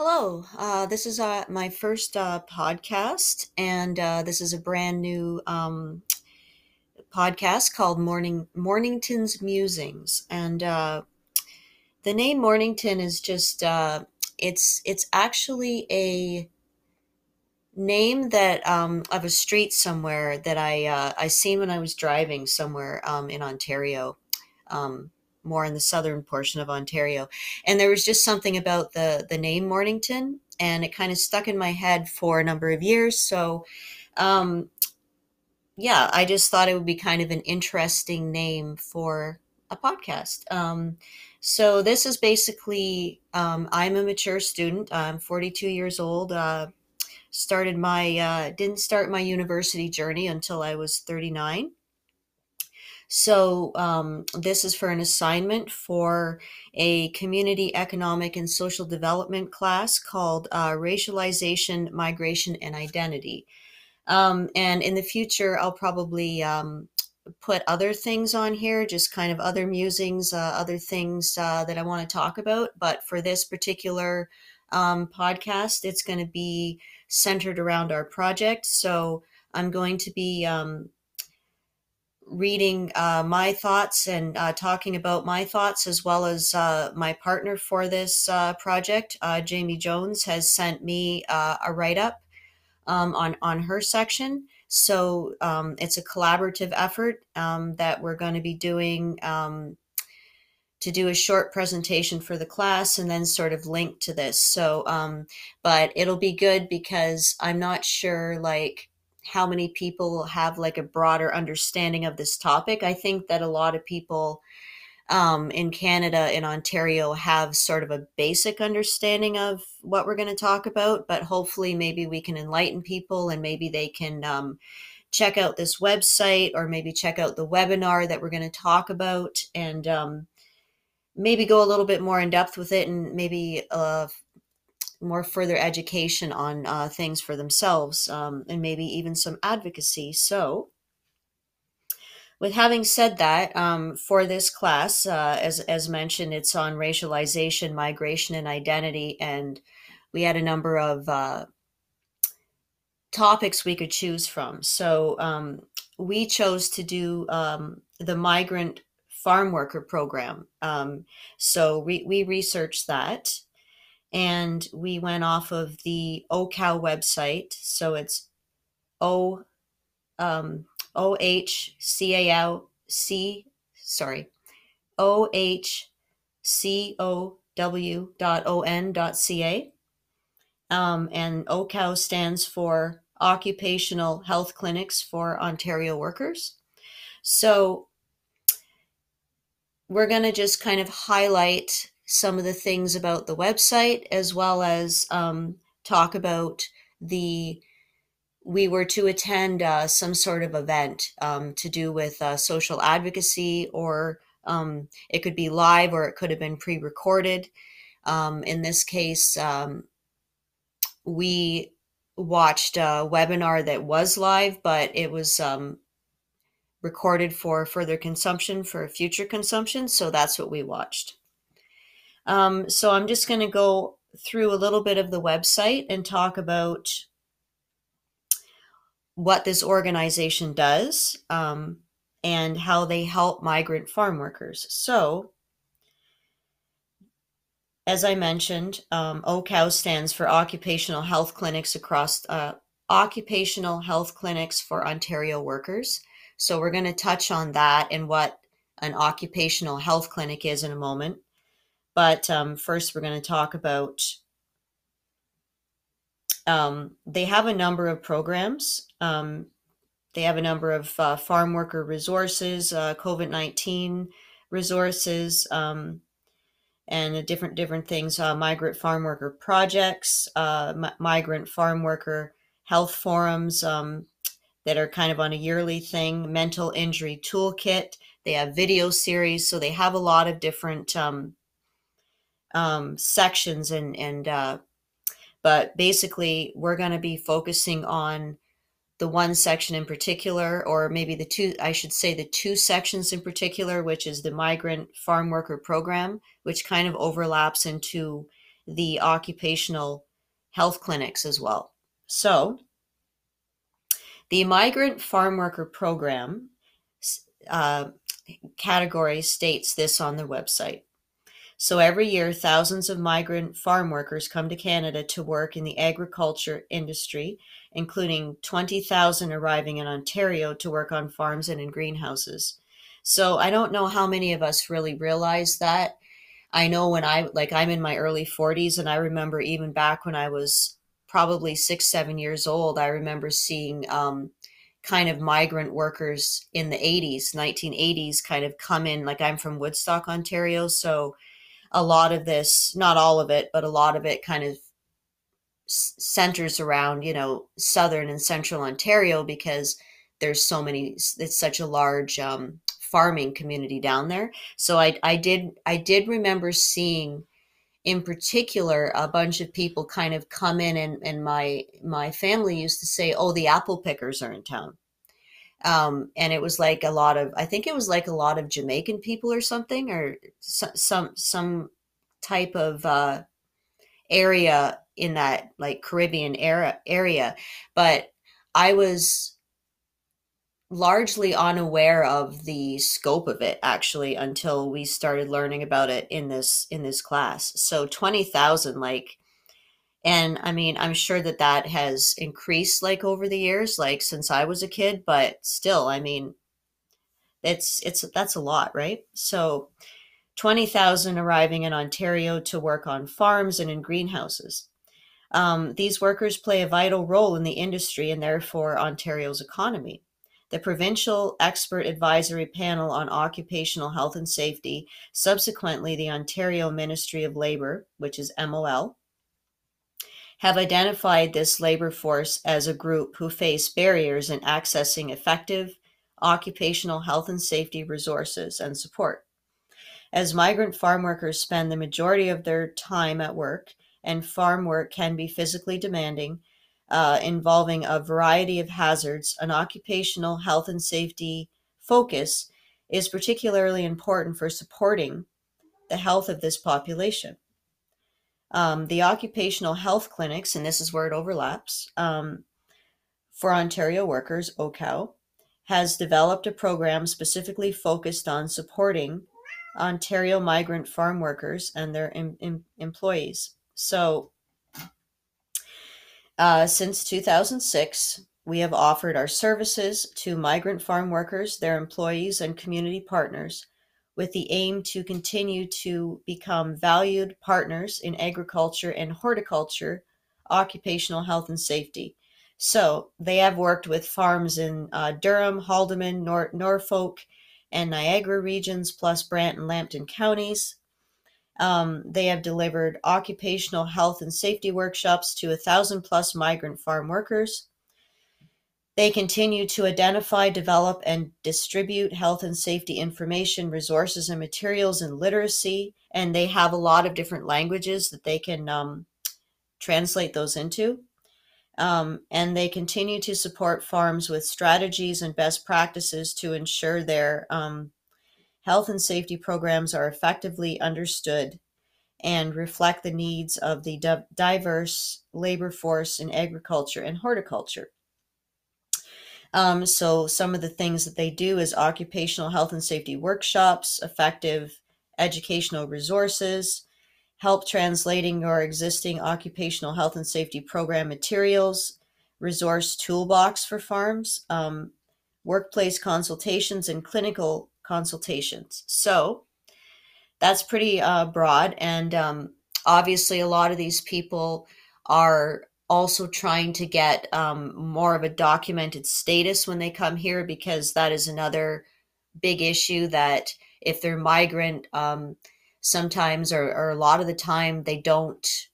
Hello, this is my first podcast, and this is a brand new podcast called Mornington's Musings. And the name Mornington is just, it's actually a name that of a street somewhere that I seen when I was driving somewhere in Ontario. More in the southern portion of Ontario. And there was just something about the name Mornington, and it kind of stuck in my head for a number of years. So yeah, I just thought it would be kind of an interesting name for a podcast. So this is basically, I'm a mature student. I'm 42 years old. Didn't start my university journey until I was 39. So this is for an assignment for a community economic and social development class called Racialization, Migration, and Identity. And in the future, I'll probably put other things on here, just kind of other musings, other things that I want to talk about. But for this particular podcast, it's going to be centered around our project. So I'm going to be reading my thoughts and talking about my thoughts, as well as my partner for this project, Jamie Jones, has sent me a write-up on her section. So it's a collaborative effort that we're going to be doing to do a short presentation for the class and then sort of link to this. So, but it'll be good because I'm not sure, like, how many people have like a broader understanding of this topic. I think that a lot of people in Canada, in Ontario, have sort of a basic understanding of what we're going to talk about, but hopefully maybe we can enlighten people, and maybe they can check out this website, or maybe check out the webinar that we're going to talk about, and maybe go a little bit more in depth with it, and maybe more further education on things for themselves, and maybe even some advocacy. So with having said that, for this class, as mentioned, it's on racialization, migration, and identity. And we had a number of topics we could choose from. So we chose to do the migrant farm worker program. So we researched that. And we went off of the OCAW website. So it's OHCOW.on.ca. And OCAW stands for Occupational Health Clinics for Ontario Workers. So we're going to just kind of highlight some of the things about the website, as well as talk about we were to attend some sort of event to do with social advocacy, or it could be live, or it could have been pre-recorded. In this case, we watched a webinar that was live, but it was recorded for further consumption, for future consumption. So that's what we watched. So I'm just going to go through a little bit of the website and talk about what this organization does and how they help migrant farm workers. So, as I mentioned, OCAW stands for Occupational Health Clinics for Ontario Workers. So we're going to touch on that and what an occupational health clinic is in a moment. But first, we're going to talk about, they have a number of programs. They have a number of farm worker resources, COVID-19 resources, and different things, migrant farm worker projects, migrant farm worker health forums that are kind of on a yearly thing, mental injury toolkit. They have video series. So they have a lot of different sections, and but basically we're going to be focusing on the one section in particular, or maybe the two sections in particular, which is the migrant farm worker program, which kind of overlaps into the occupational health clinics as well. So the migrant farm worker program category states this on their website. So every year, thousands of migrant farm workers come to Canada to work in the agriculture industry, including 20,000 arriving in Ontario to work on farms and in greenhouses. So I don't know how many of us really realize that. I know when I'm in my early 40s, and I remember even back when I was probably 6, 7 years old, I remember seeing kind of migrant workers in the 80s, 1980s kind of come in. Like, I'm from Woodstock, Ontario, so a lot of this, not all of it, but a lot of it kind of centers around, you know, Southern and Central Ontario, because there's so many, it's such a large farming community down there. So I did remember seeing in particular a bunch of people kind of come in, and my family used to say, oh, the apple pickers are in town. And it was like a lot of, I think it was like a lot of Jamaican people or something, or some type of area in that like Caribbean area. But I was largely unaware of the scope of it, actually, until we started learning about it in this class. So 20,000, like, and I mean, I'm sure that has increased like over the years, like since I was a kid, but still, I mean, that's a lot, right? So 20,000 arriving in Ontario to work on farms and in greenhouses. These workers play a vital role in the industry and therefore Ontario's economy. The Provincial Expert Advisory Panel on Occupational Health and Safety, subsequently the Ontario Ministry of Labour, which is MOL, have identified this labour force as a group who face barriers in accessing effective occupational health and safety resources and support. As migrant farm workers spend the majority of their time at work, and farm work can be physically demanding, involving a variety of hazards, an occupational health and safety focus is particularly important for supporting the health of this population. The occupational health clinics, and this is where it overlaps, for Ontario Workers, OCAW, has developed a program specifically focused on supporting Ontario migrant farm workers and their employees. So since 2006, we have offered our services to migrant farm workers, their employees, and community partners, with the aim to continue to become valued partners in agriculture and horticulture, occupational health and safety. So they have worked with farms in Durham, Haldimand, Norfolk, and Niagara regions, plus Brant and Lambton counties. They have delivered occupational health and safety workshops to 1,000+ migrant farm workers. They continue to identify, develop, and distribute health and safety information, resources, and materials and literacy. And they have a lot of different languages that they can translate those into. And they continue to support farms with strategies and best practices to ensure their health and safety programs are effectively understood and reflect the needs of the diverse labor force in agriculture and horticulture. So some of the things that they do is occupational health and safety workshops, effective educational resources, help translating your existing occupational health and safety program materials, resource toolbox for farms, workplace consultations, and clinical consultations. So that's pretty broad, and obviously a lot of these people are also trying to get more of a documented status when they come here, because that is another big issue, that if they're migrant, sometimes or a lot of the time they don't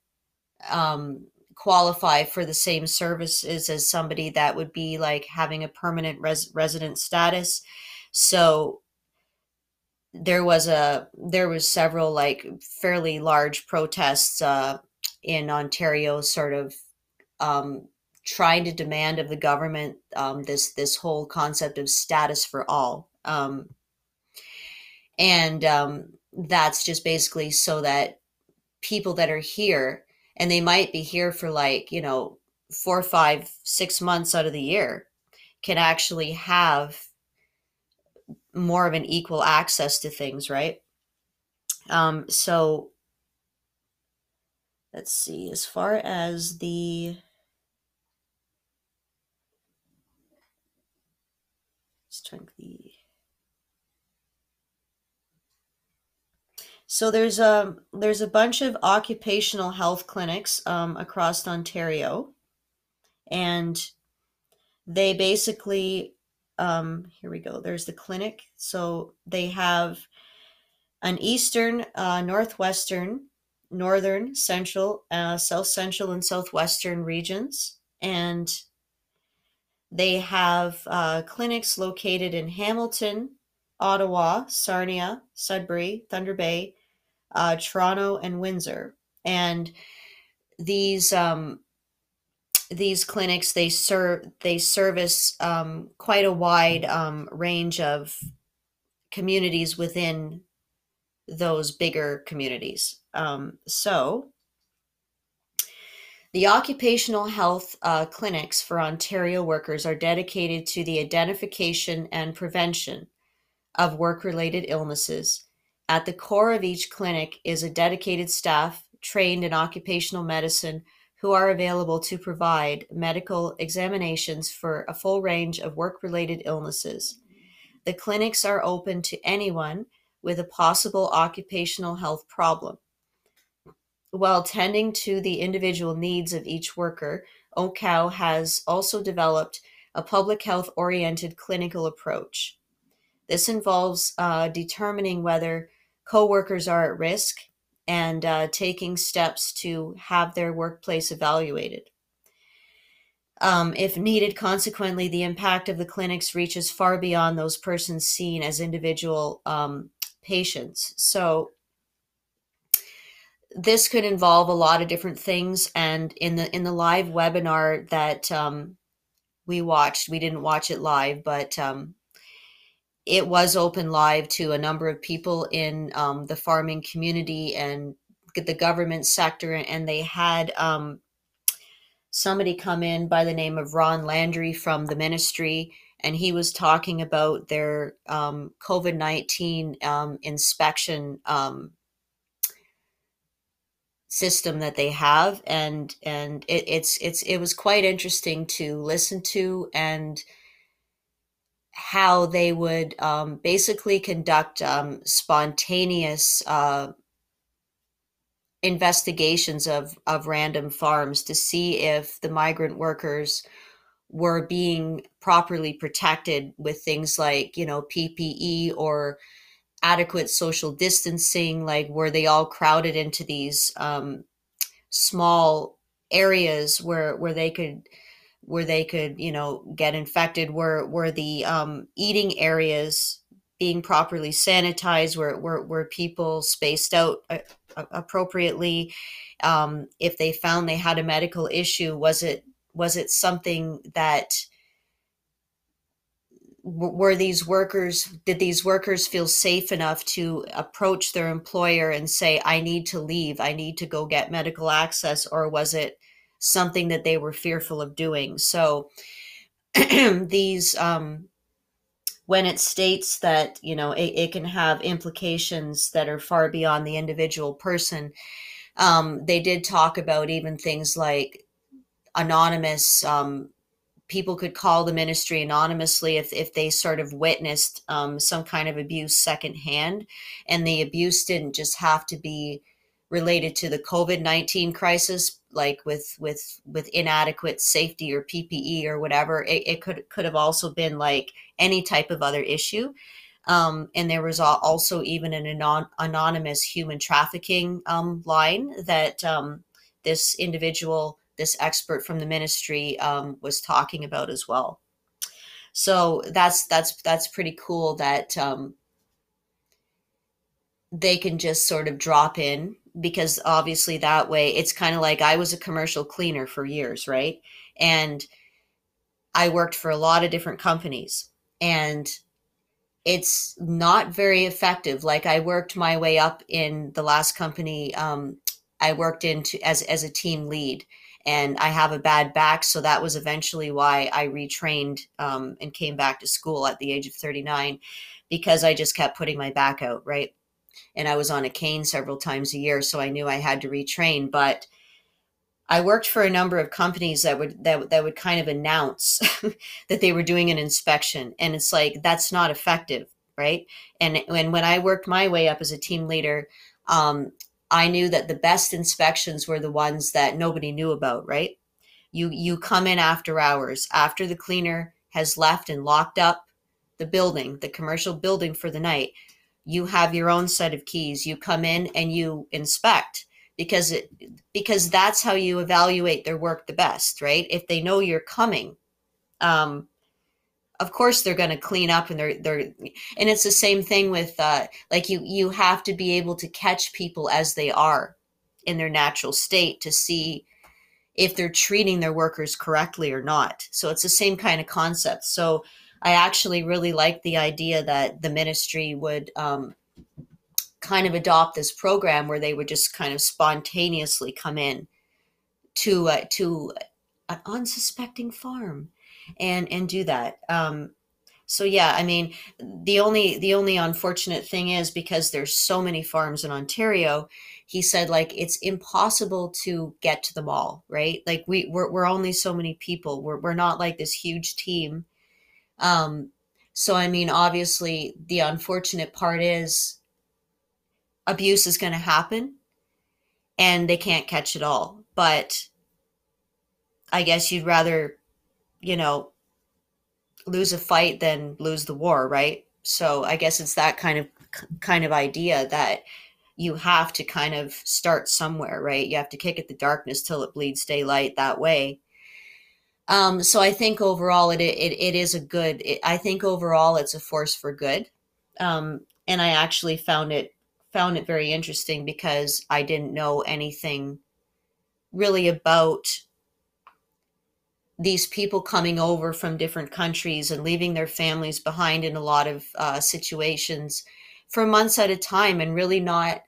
qualify for the same services as somebody that would be like having a permanent resident status. So there was several like fairly large protests in Ontario, sort of trying to demand of the government this whole concept of status for all, and that's just basically so that people that are here, and they might be here for like, you know, 4, 5, 6 months out of the year, can actually have more of an equal access to things, right? So let's see, as far as the, so there's a bunch of occupational health clinics across Ontario, and they basically, here we go, there's the clinic. So they have an eastern, northwestern, northern, central, south central, and southwestern regions, and they have clinics located in Hamilton, Ottawa, Sarnia, Sudbury, Thunder Bay, Toronto, and Windsor. And these clinics, they service quite a wide range of communities within those bigger communities. So the occupational health clinics for Ontario workers are dedicated to the identification and prevention of work-related illnesses. At the core of each clinic is a dedicated staff trained in occupational medicine who are available to provide medical examinations for a full range of work-related illnesses. The clinics are open to anyone with a possible occupational health problem. While tending to the individual needs of each worker, OCAW has also developed a public health-oriented clinical approach. This involves determining whether co-workers are at risk and taking steps to have their workplace evaluated. If needed, consequently, the impact of the clinics reaches far beyond those persons seen as individual patients. So this could involve a lot of different things. And in the live webinar that we watched, we didn't watch it live, but it was open live to a number of people in the farming community and the government sector. And they had somebody come in by the name of Ron Landry from the ministry, and he was talking about their COVID-19 inspection system that they have, and it was quite interesting to listen to, and how they would basically conduct spontaneous investigations of random farms to see if the migrant workers were being properly protected with things like, you know, PPE or adequate social distancing. Like, were they all crowded into these small areas where they could, you know, get infected? Were the eating areas being properly sanitized? Were people spaced out appropriately? If they found they had a medical issue, was it something that, did these workers feel safe enough to approach their employer and say, I need to leave, I need to go get medical access? Or was it something that they were fearful of doing? So these, when it states that, you know, it can have implications that are far beyond the individual person, they did talk about even things like anonymous, people could call the ministry anonymously if they sort of witnessed some kind of abuse secondhand, and the abuse didn't just have to be related to the COVID-19 crisis, like with inadequate safety or PPE or whatever. It could have also been like any type of other issue. And there was also even an anonymous human trafficking line that this individual, this expert from the ministry was talking about as well. So that's pretty cool that they can just sort of drop in, because obviously that way, it's kind of like, I was a commercial cleaner for years, right? And I worked for a lot of different companies, and it's not very effective. Like, I worked my way up in the last company I worked as a team lead, and I have a bad back. So that was eventually why I retrained and came back to school at the age of 39, because I just kept putting my back out, right? And I was on a cane several times a year. So I knew I had to retrain, but I worked for a number of companies that would kind of announce that they were doing an inspection. And it's like, that's not effective, right? And when I worked my way up as a team leader, I knew that the best inspections were the ones that nobody knew about, right? You come in after hours, after the cleaner has left and locked up the building, the commercial building for the night. You have your own set of keys. You come in and you inspect, because that's how you evaluate their work the best, right? If they know you're coming, of course they're going to clean up, and and it's the same thing with like you have to be able to catch people as they are in their natural state to see if they're treating their workers correctly or not. So it's the same kind of concept. So I actually really liked the idea that the ministry would kind of adopt this program where they would just kind of spontaneously come in to an unsuspecting farm and do that. So yeah, I mean, the only unfortunate thing is, because there's so many farms in Ontario, he said, like, it's impossible to get to them all, right? Like we're only so many people. We're not like this huge team. So I mean, obviously the unfortunate part is abuse is going to happen and they can't catch it all, but I guess you'd rather, lose a fight than lose the war, right? So I guess it's that kind of idea that you have to kind of start somewhere, right? You have to kick at the darkness till it bleeds daylight that way. So I think overall I think overall it's a force for good. And I actually found it very interesting, because I didn't know anything really about these people coming over from different countries and leaving their families behind in a lot of situations for months at a time, and really not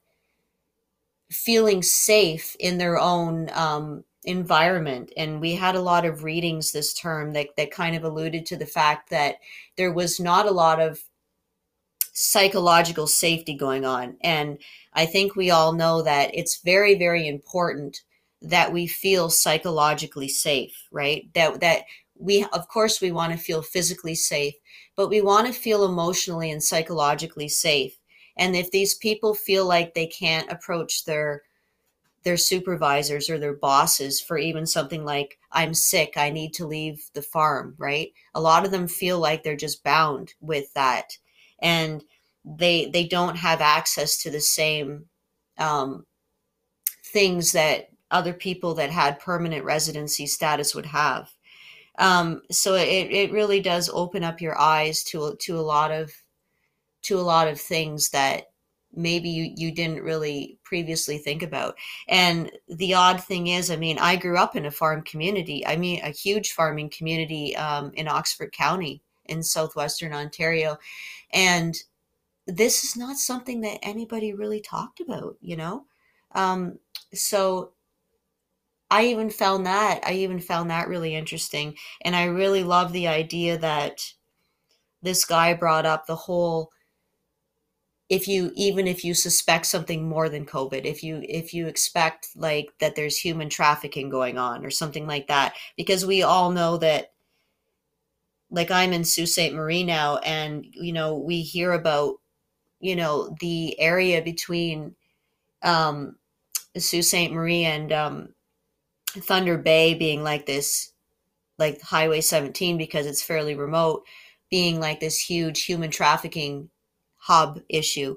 feeling safe in their own environment. And we had a lot of readings this term that kind of alluded to the fact that there was not a lot of psychological safety going on. And I think we all know that it's very, very important that we feel psychologically safe, right? That we, of course, we want to feel physically safe, but we want to feel emotionally and psychologically safe. And if these people feel like they can't approach their supervisors or their bosses for even something like, I'm sick, I need to leave the farm, right? A lot of them feel like they're just bound with that. And they don't have access to the same things that other people that had permanent residency status would have. So it really does open up your eyes to a lot of things that maybe you didn't really previously think about. And the odd thing is, I mean, I grew up in a farm community. I mean, a huge farming community in Oxford County in southwestern Ontario. And this is not something that anybody really talked about, so I even found that really interesting. And I really love the idea that this guy brought up, the whole, if you suspect something more than COVID, if you expect like that there's human trafficking going on or something like that, because we all know that, like, I'm in Sault Ste. Marie now, and, we hear about, the area between Sault Ste. Marie and Thunder Bay being like this, like Highway 17, because it's fairly remote, being like this huge human trafficking hub issue.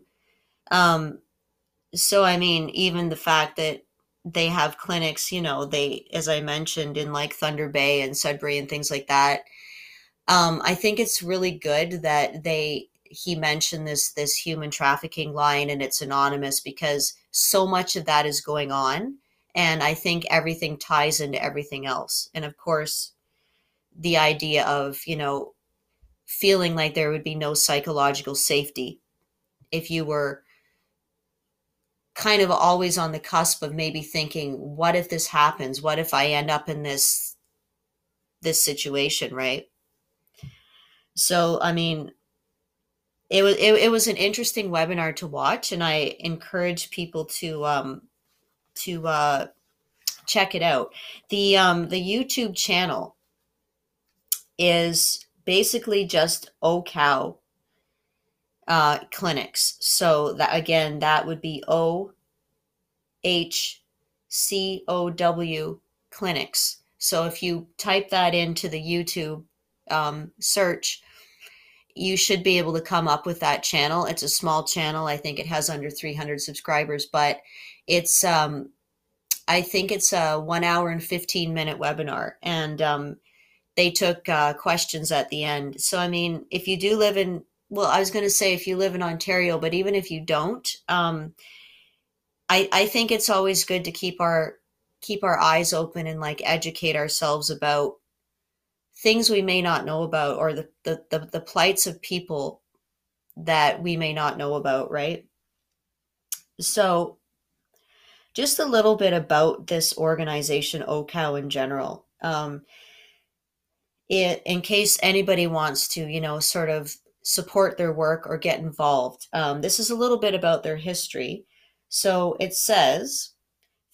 So, I mean, even the fact that they have clinics, they, as I mentioned, in like Thunder Bay and Sudbury and things like that. I think it's really good that he mentioned this human trafficking line, and it's anonymous, because so much of that is going on. And I think everything ties into everything else. And of course, the idea of, feeling like there would be no psychological safety if you were kind of always on the cusp of maybe thinking, what if this happens? What if I end up in this situation, right? So, I mean, it was an interesting webinar to watch, and I encourage people to check it out. The YouTube channel is basically just OCAW clinics. So that, again, that would be OHCOW clinics. So if you type that into the YouTube search, you should be able to come up with that channel. It's a small channel. I think it has under 300 subscribers, but it's, I think it's a 1-hour and 15-minute webinar, and they took questions at the end. So, I mean, if you do live in, well, I was going to say if you live in Ontario, but even if you don't, I think it's always good to keep our eyes open and like educate ourselves about things we may not know about, or the plights of people that we may not know about, right? So just a little bit about this organization, OCAW, in general. In case anybody wants to, you know, sort of support their work or get involved. This is a little bit about their history. So it says,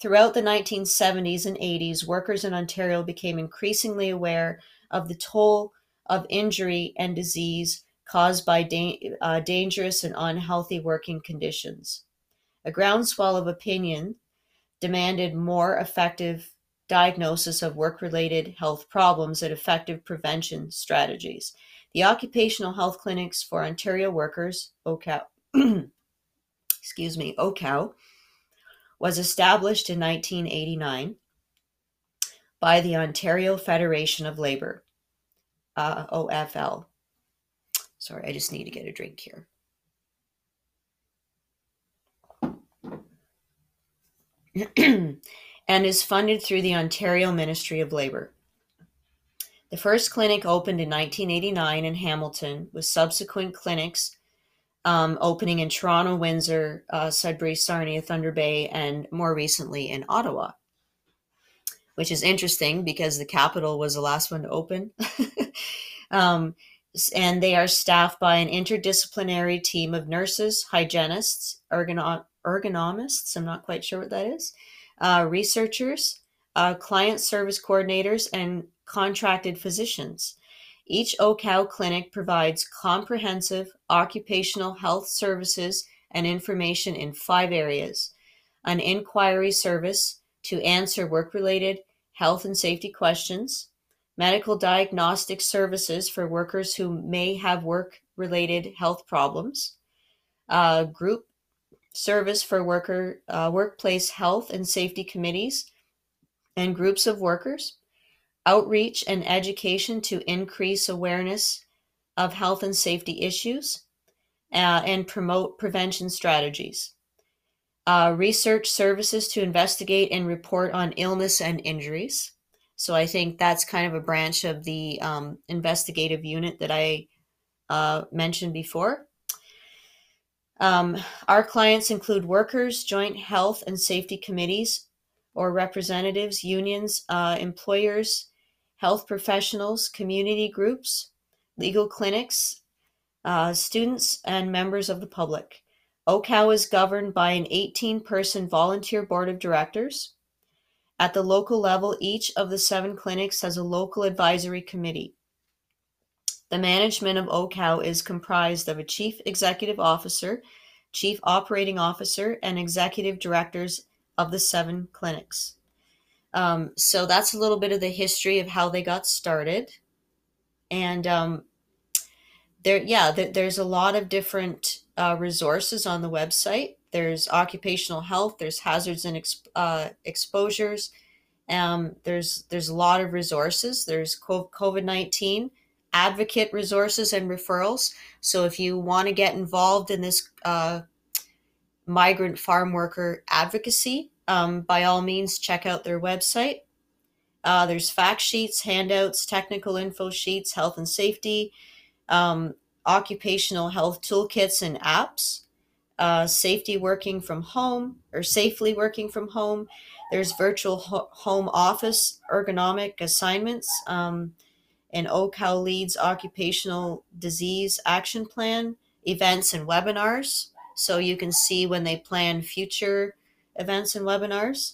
throughout the 1970s and 80s, workers in Ontario became increasingly aware of the toll of injury and disease caused by dangerous and unhealthy working conditions. A groundswell of opinion demanded more effective diagnosis of work-related health problems and effective prevention strategies. The Occupational Health Clinics for Ontario Workers, OCAW, excuse me, OCAW, was established in 1989 by the Ontario Federation of Labour, OFL. Sorry, I just need to get a drink here. And is funded through the Ontario Ministry of Labour. The first clinic opened in 1989 in Hamilton, with subsequent clinics opening in Toronto, Windsor, Sudbury, Sarnia, Thunder Bay, and more recently in Ottawa, which is interesting because the capital was the last one to open. And they are staffed by an interdisciplinary team of nurses, hygienists, ergonomists, I'm not quite sure what that is, researchers, client service coordinators, and contracted physicians. Each OCAW clinic provides comprehensive occupational health services and information in 5 areas: an inquiry service to answer work-related health and safety questions, medical diagnostic services for workers who may have work-related health problems, group service for workplace health and safety committees and groups of workers, outreach and education to increase awareness of health and safety issues, and promote prevention strategies. Research services to investigate and report on illness and injuries. So I think that's kind of a branch of the investigative unit that I mentioned before. Our clients include workers, joint health and safety committees or representatives, unions, employers, health professionals, community groups, legal clinics, students, and members of the public. OCAW is governed by an 18-person volunteer board of directors. At the local level, each of the 7 clinics has a local advisory committee. The management of OCAW is comprised of a chief executive officer, chief operating officer, and executive directors of the 7 clinics. So that's a little bit of the history of how they got started. And there's a lot of different resources on the website. There's occupational health, there's hazards and exposures. There's a lot of resources. There's COVID-19 advocate resources and referrals. So if you want to get involved in this migrant farm worker advocacy, by all means, check out their website. There's fact sheets, handouts, technical info sheets, health and safety, occupational health toolkits and apps, safely working from home. There's virtual home office ergonomic assignments, and OCAW leads occupational disease action plan, events and webinars. So you can see when they plan future events and webinars.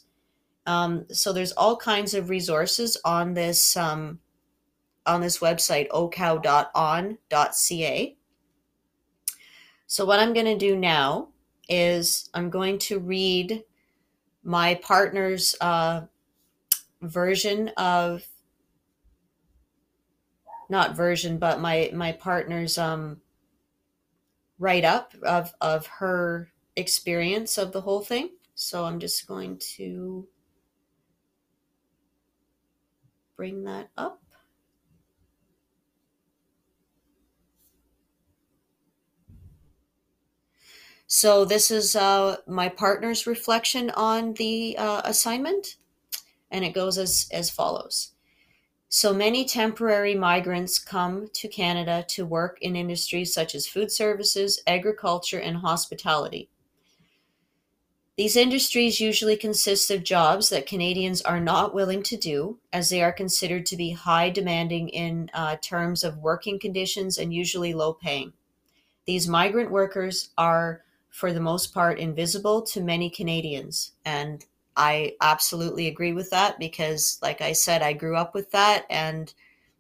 So there's all kinds of resources on this website, ocow.on.ca. So what I'm going to do now is I'm going to read my partner's my partner's write-up of her experience of the whole thing. So I'm just going to bring that up. So this is my partner's reflection on the assignment, and it goes as follows. So many temporary migrants come to Canada to work in industries such as food services, agriculture, and hospitality. These industries usually consist of jobs that Canadians are not willing to do, as they are considered to be high demanding in terms of working conditions and usually low paying. These migrant workers are, for the most part, invisible to many Canadians. And I absolutely agree with that, because, like I said, I grew up with that, and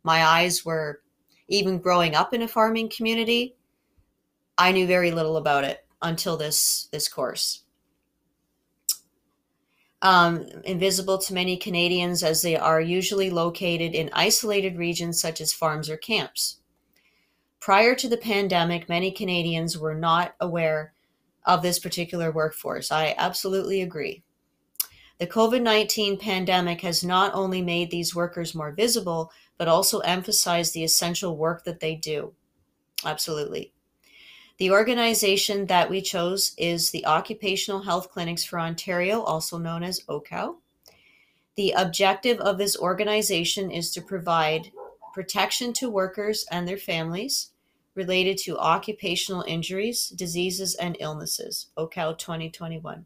my eyes were, even growing up in a farming community, I knew very little about it until this course. Invisible to many Canadians, as they are usually located in isolated regions such as farms or camps. Prior to the pandemic, many Canadians were not aware of this particular workforce. I absolutely agree. The COVID-19 pandemic has not only made these workers more visible, but also emphasized the essential work that they do. Absolutely. The organization that we chose is the Occupational Health Clinics for Ontario, also known as OCAW. The objective of this organization is to provide protection to workers and their families related to occupational injuries, diseases, and illnesses, OCAW 2021.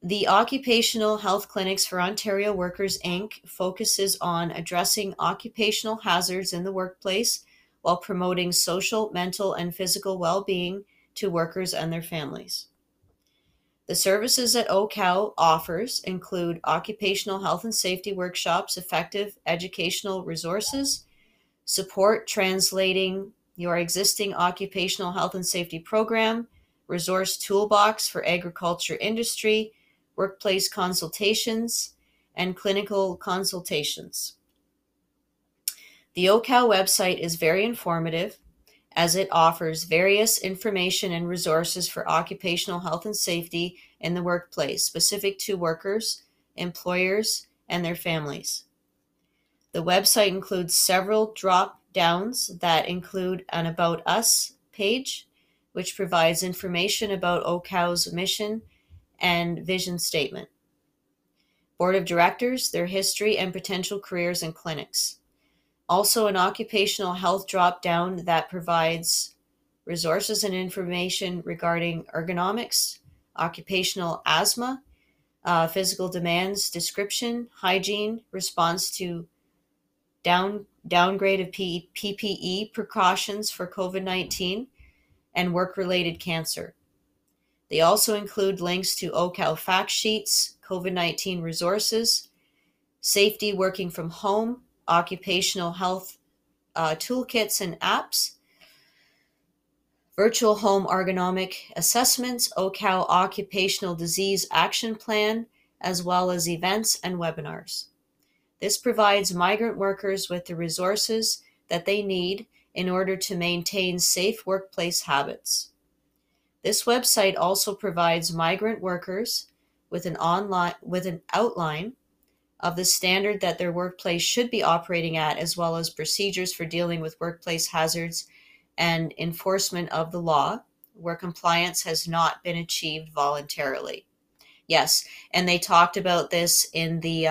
The Occupational Health Clinics for Ontario Workers, Inc. focuses on addressing occupational hazards in the workplace, while promoting social, mental, and physical well-being to workers and their families. The services that OCAW offers include occupational health and safety workshops, effective educational resources, support translating your existing occupational health and safety program, resource toolbox for agriculture industry, workplace consultations, and clinical consultations. The OCAW website is very informative, as it offers various information and resources for occupational health and safety in the workplace, specific to workers, employers, and their families. The website includes several drop-downs that include an About Us page, which provides information about OCAW's mission and vision statement, board of directors, their history, and potential careers and clinics. Also, an occupational health drop-down that provides resources and information regarding ergonomics, occupational asthma, physical demands, description, hygiene, response to downgrade of PPE precautions for COVID-19, and work-related cancer. They also include links to OCAW fact sheets, COVID-19 resources, safety working from home, occupational health toolkits and apps, virtual home ergonomic assessments, OCAW occupational disease action plan, as well as events and webinars. This provides migrant workers with the resources that they need in order to maintain safe workplace habits. This website also provides migrant workers with an outline of the standard that their workplace should be operating at, as well as procedures for dealing with workplace hazards and enforcement of the law where compliance has not been achieved voluntarily. Yes, and they talked about this in the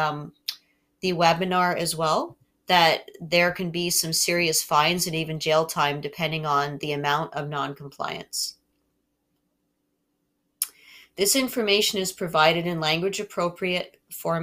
webinar as well, that there can be some serious fines and even jail time depending on the amount of non-compliance. This information is provided in language appropriate format.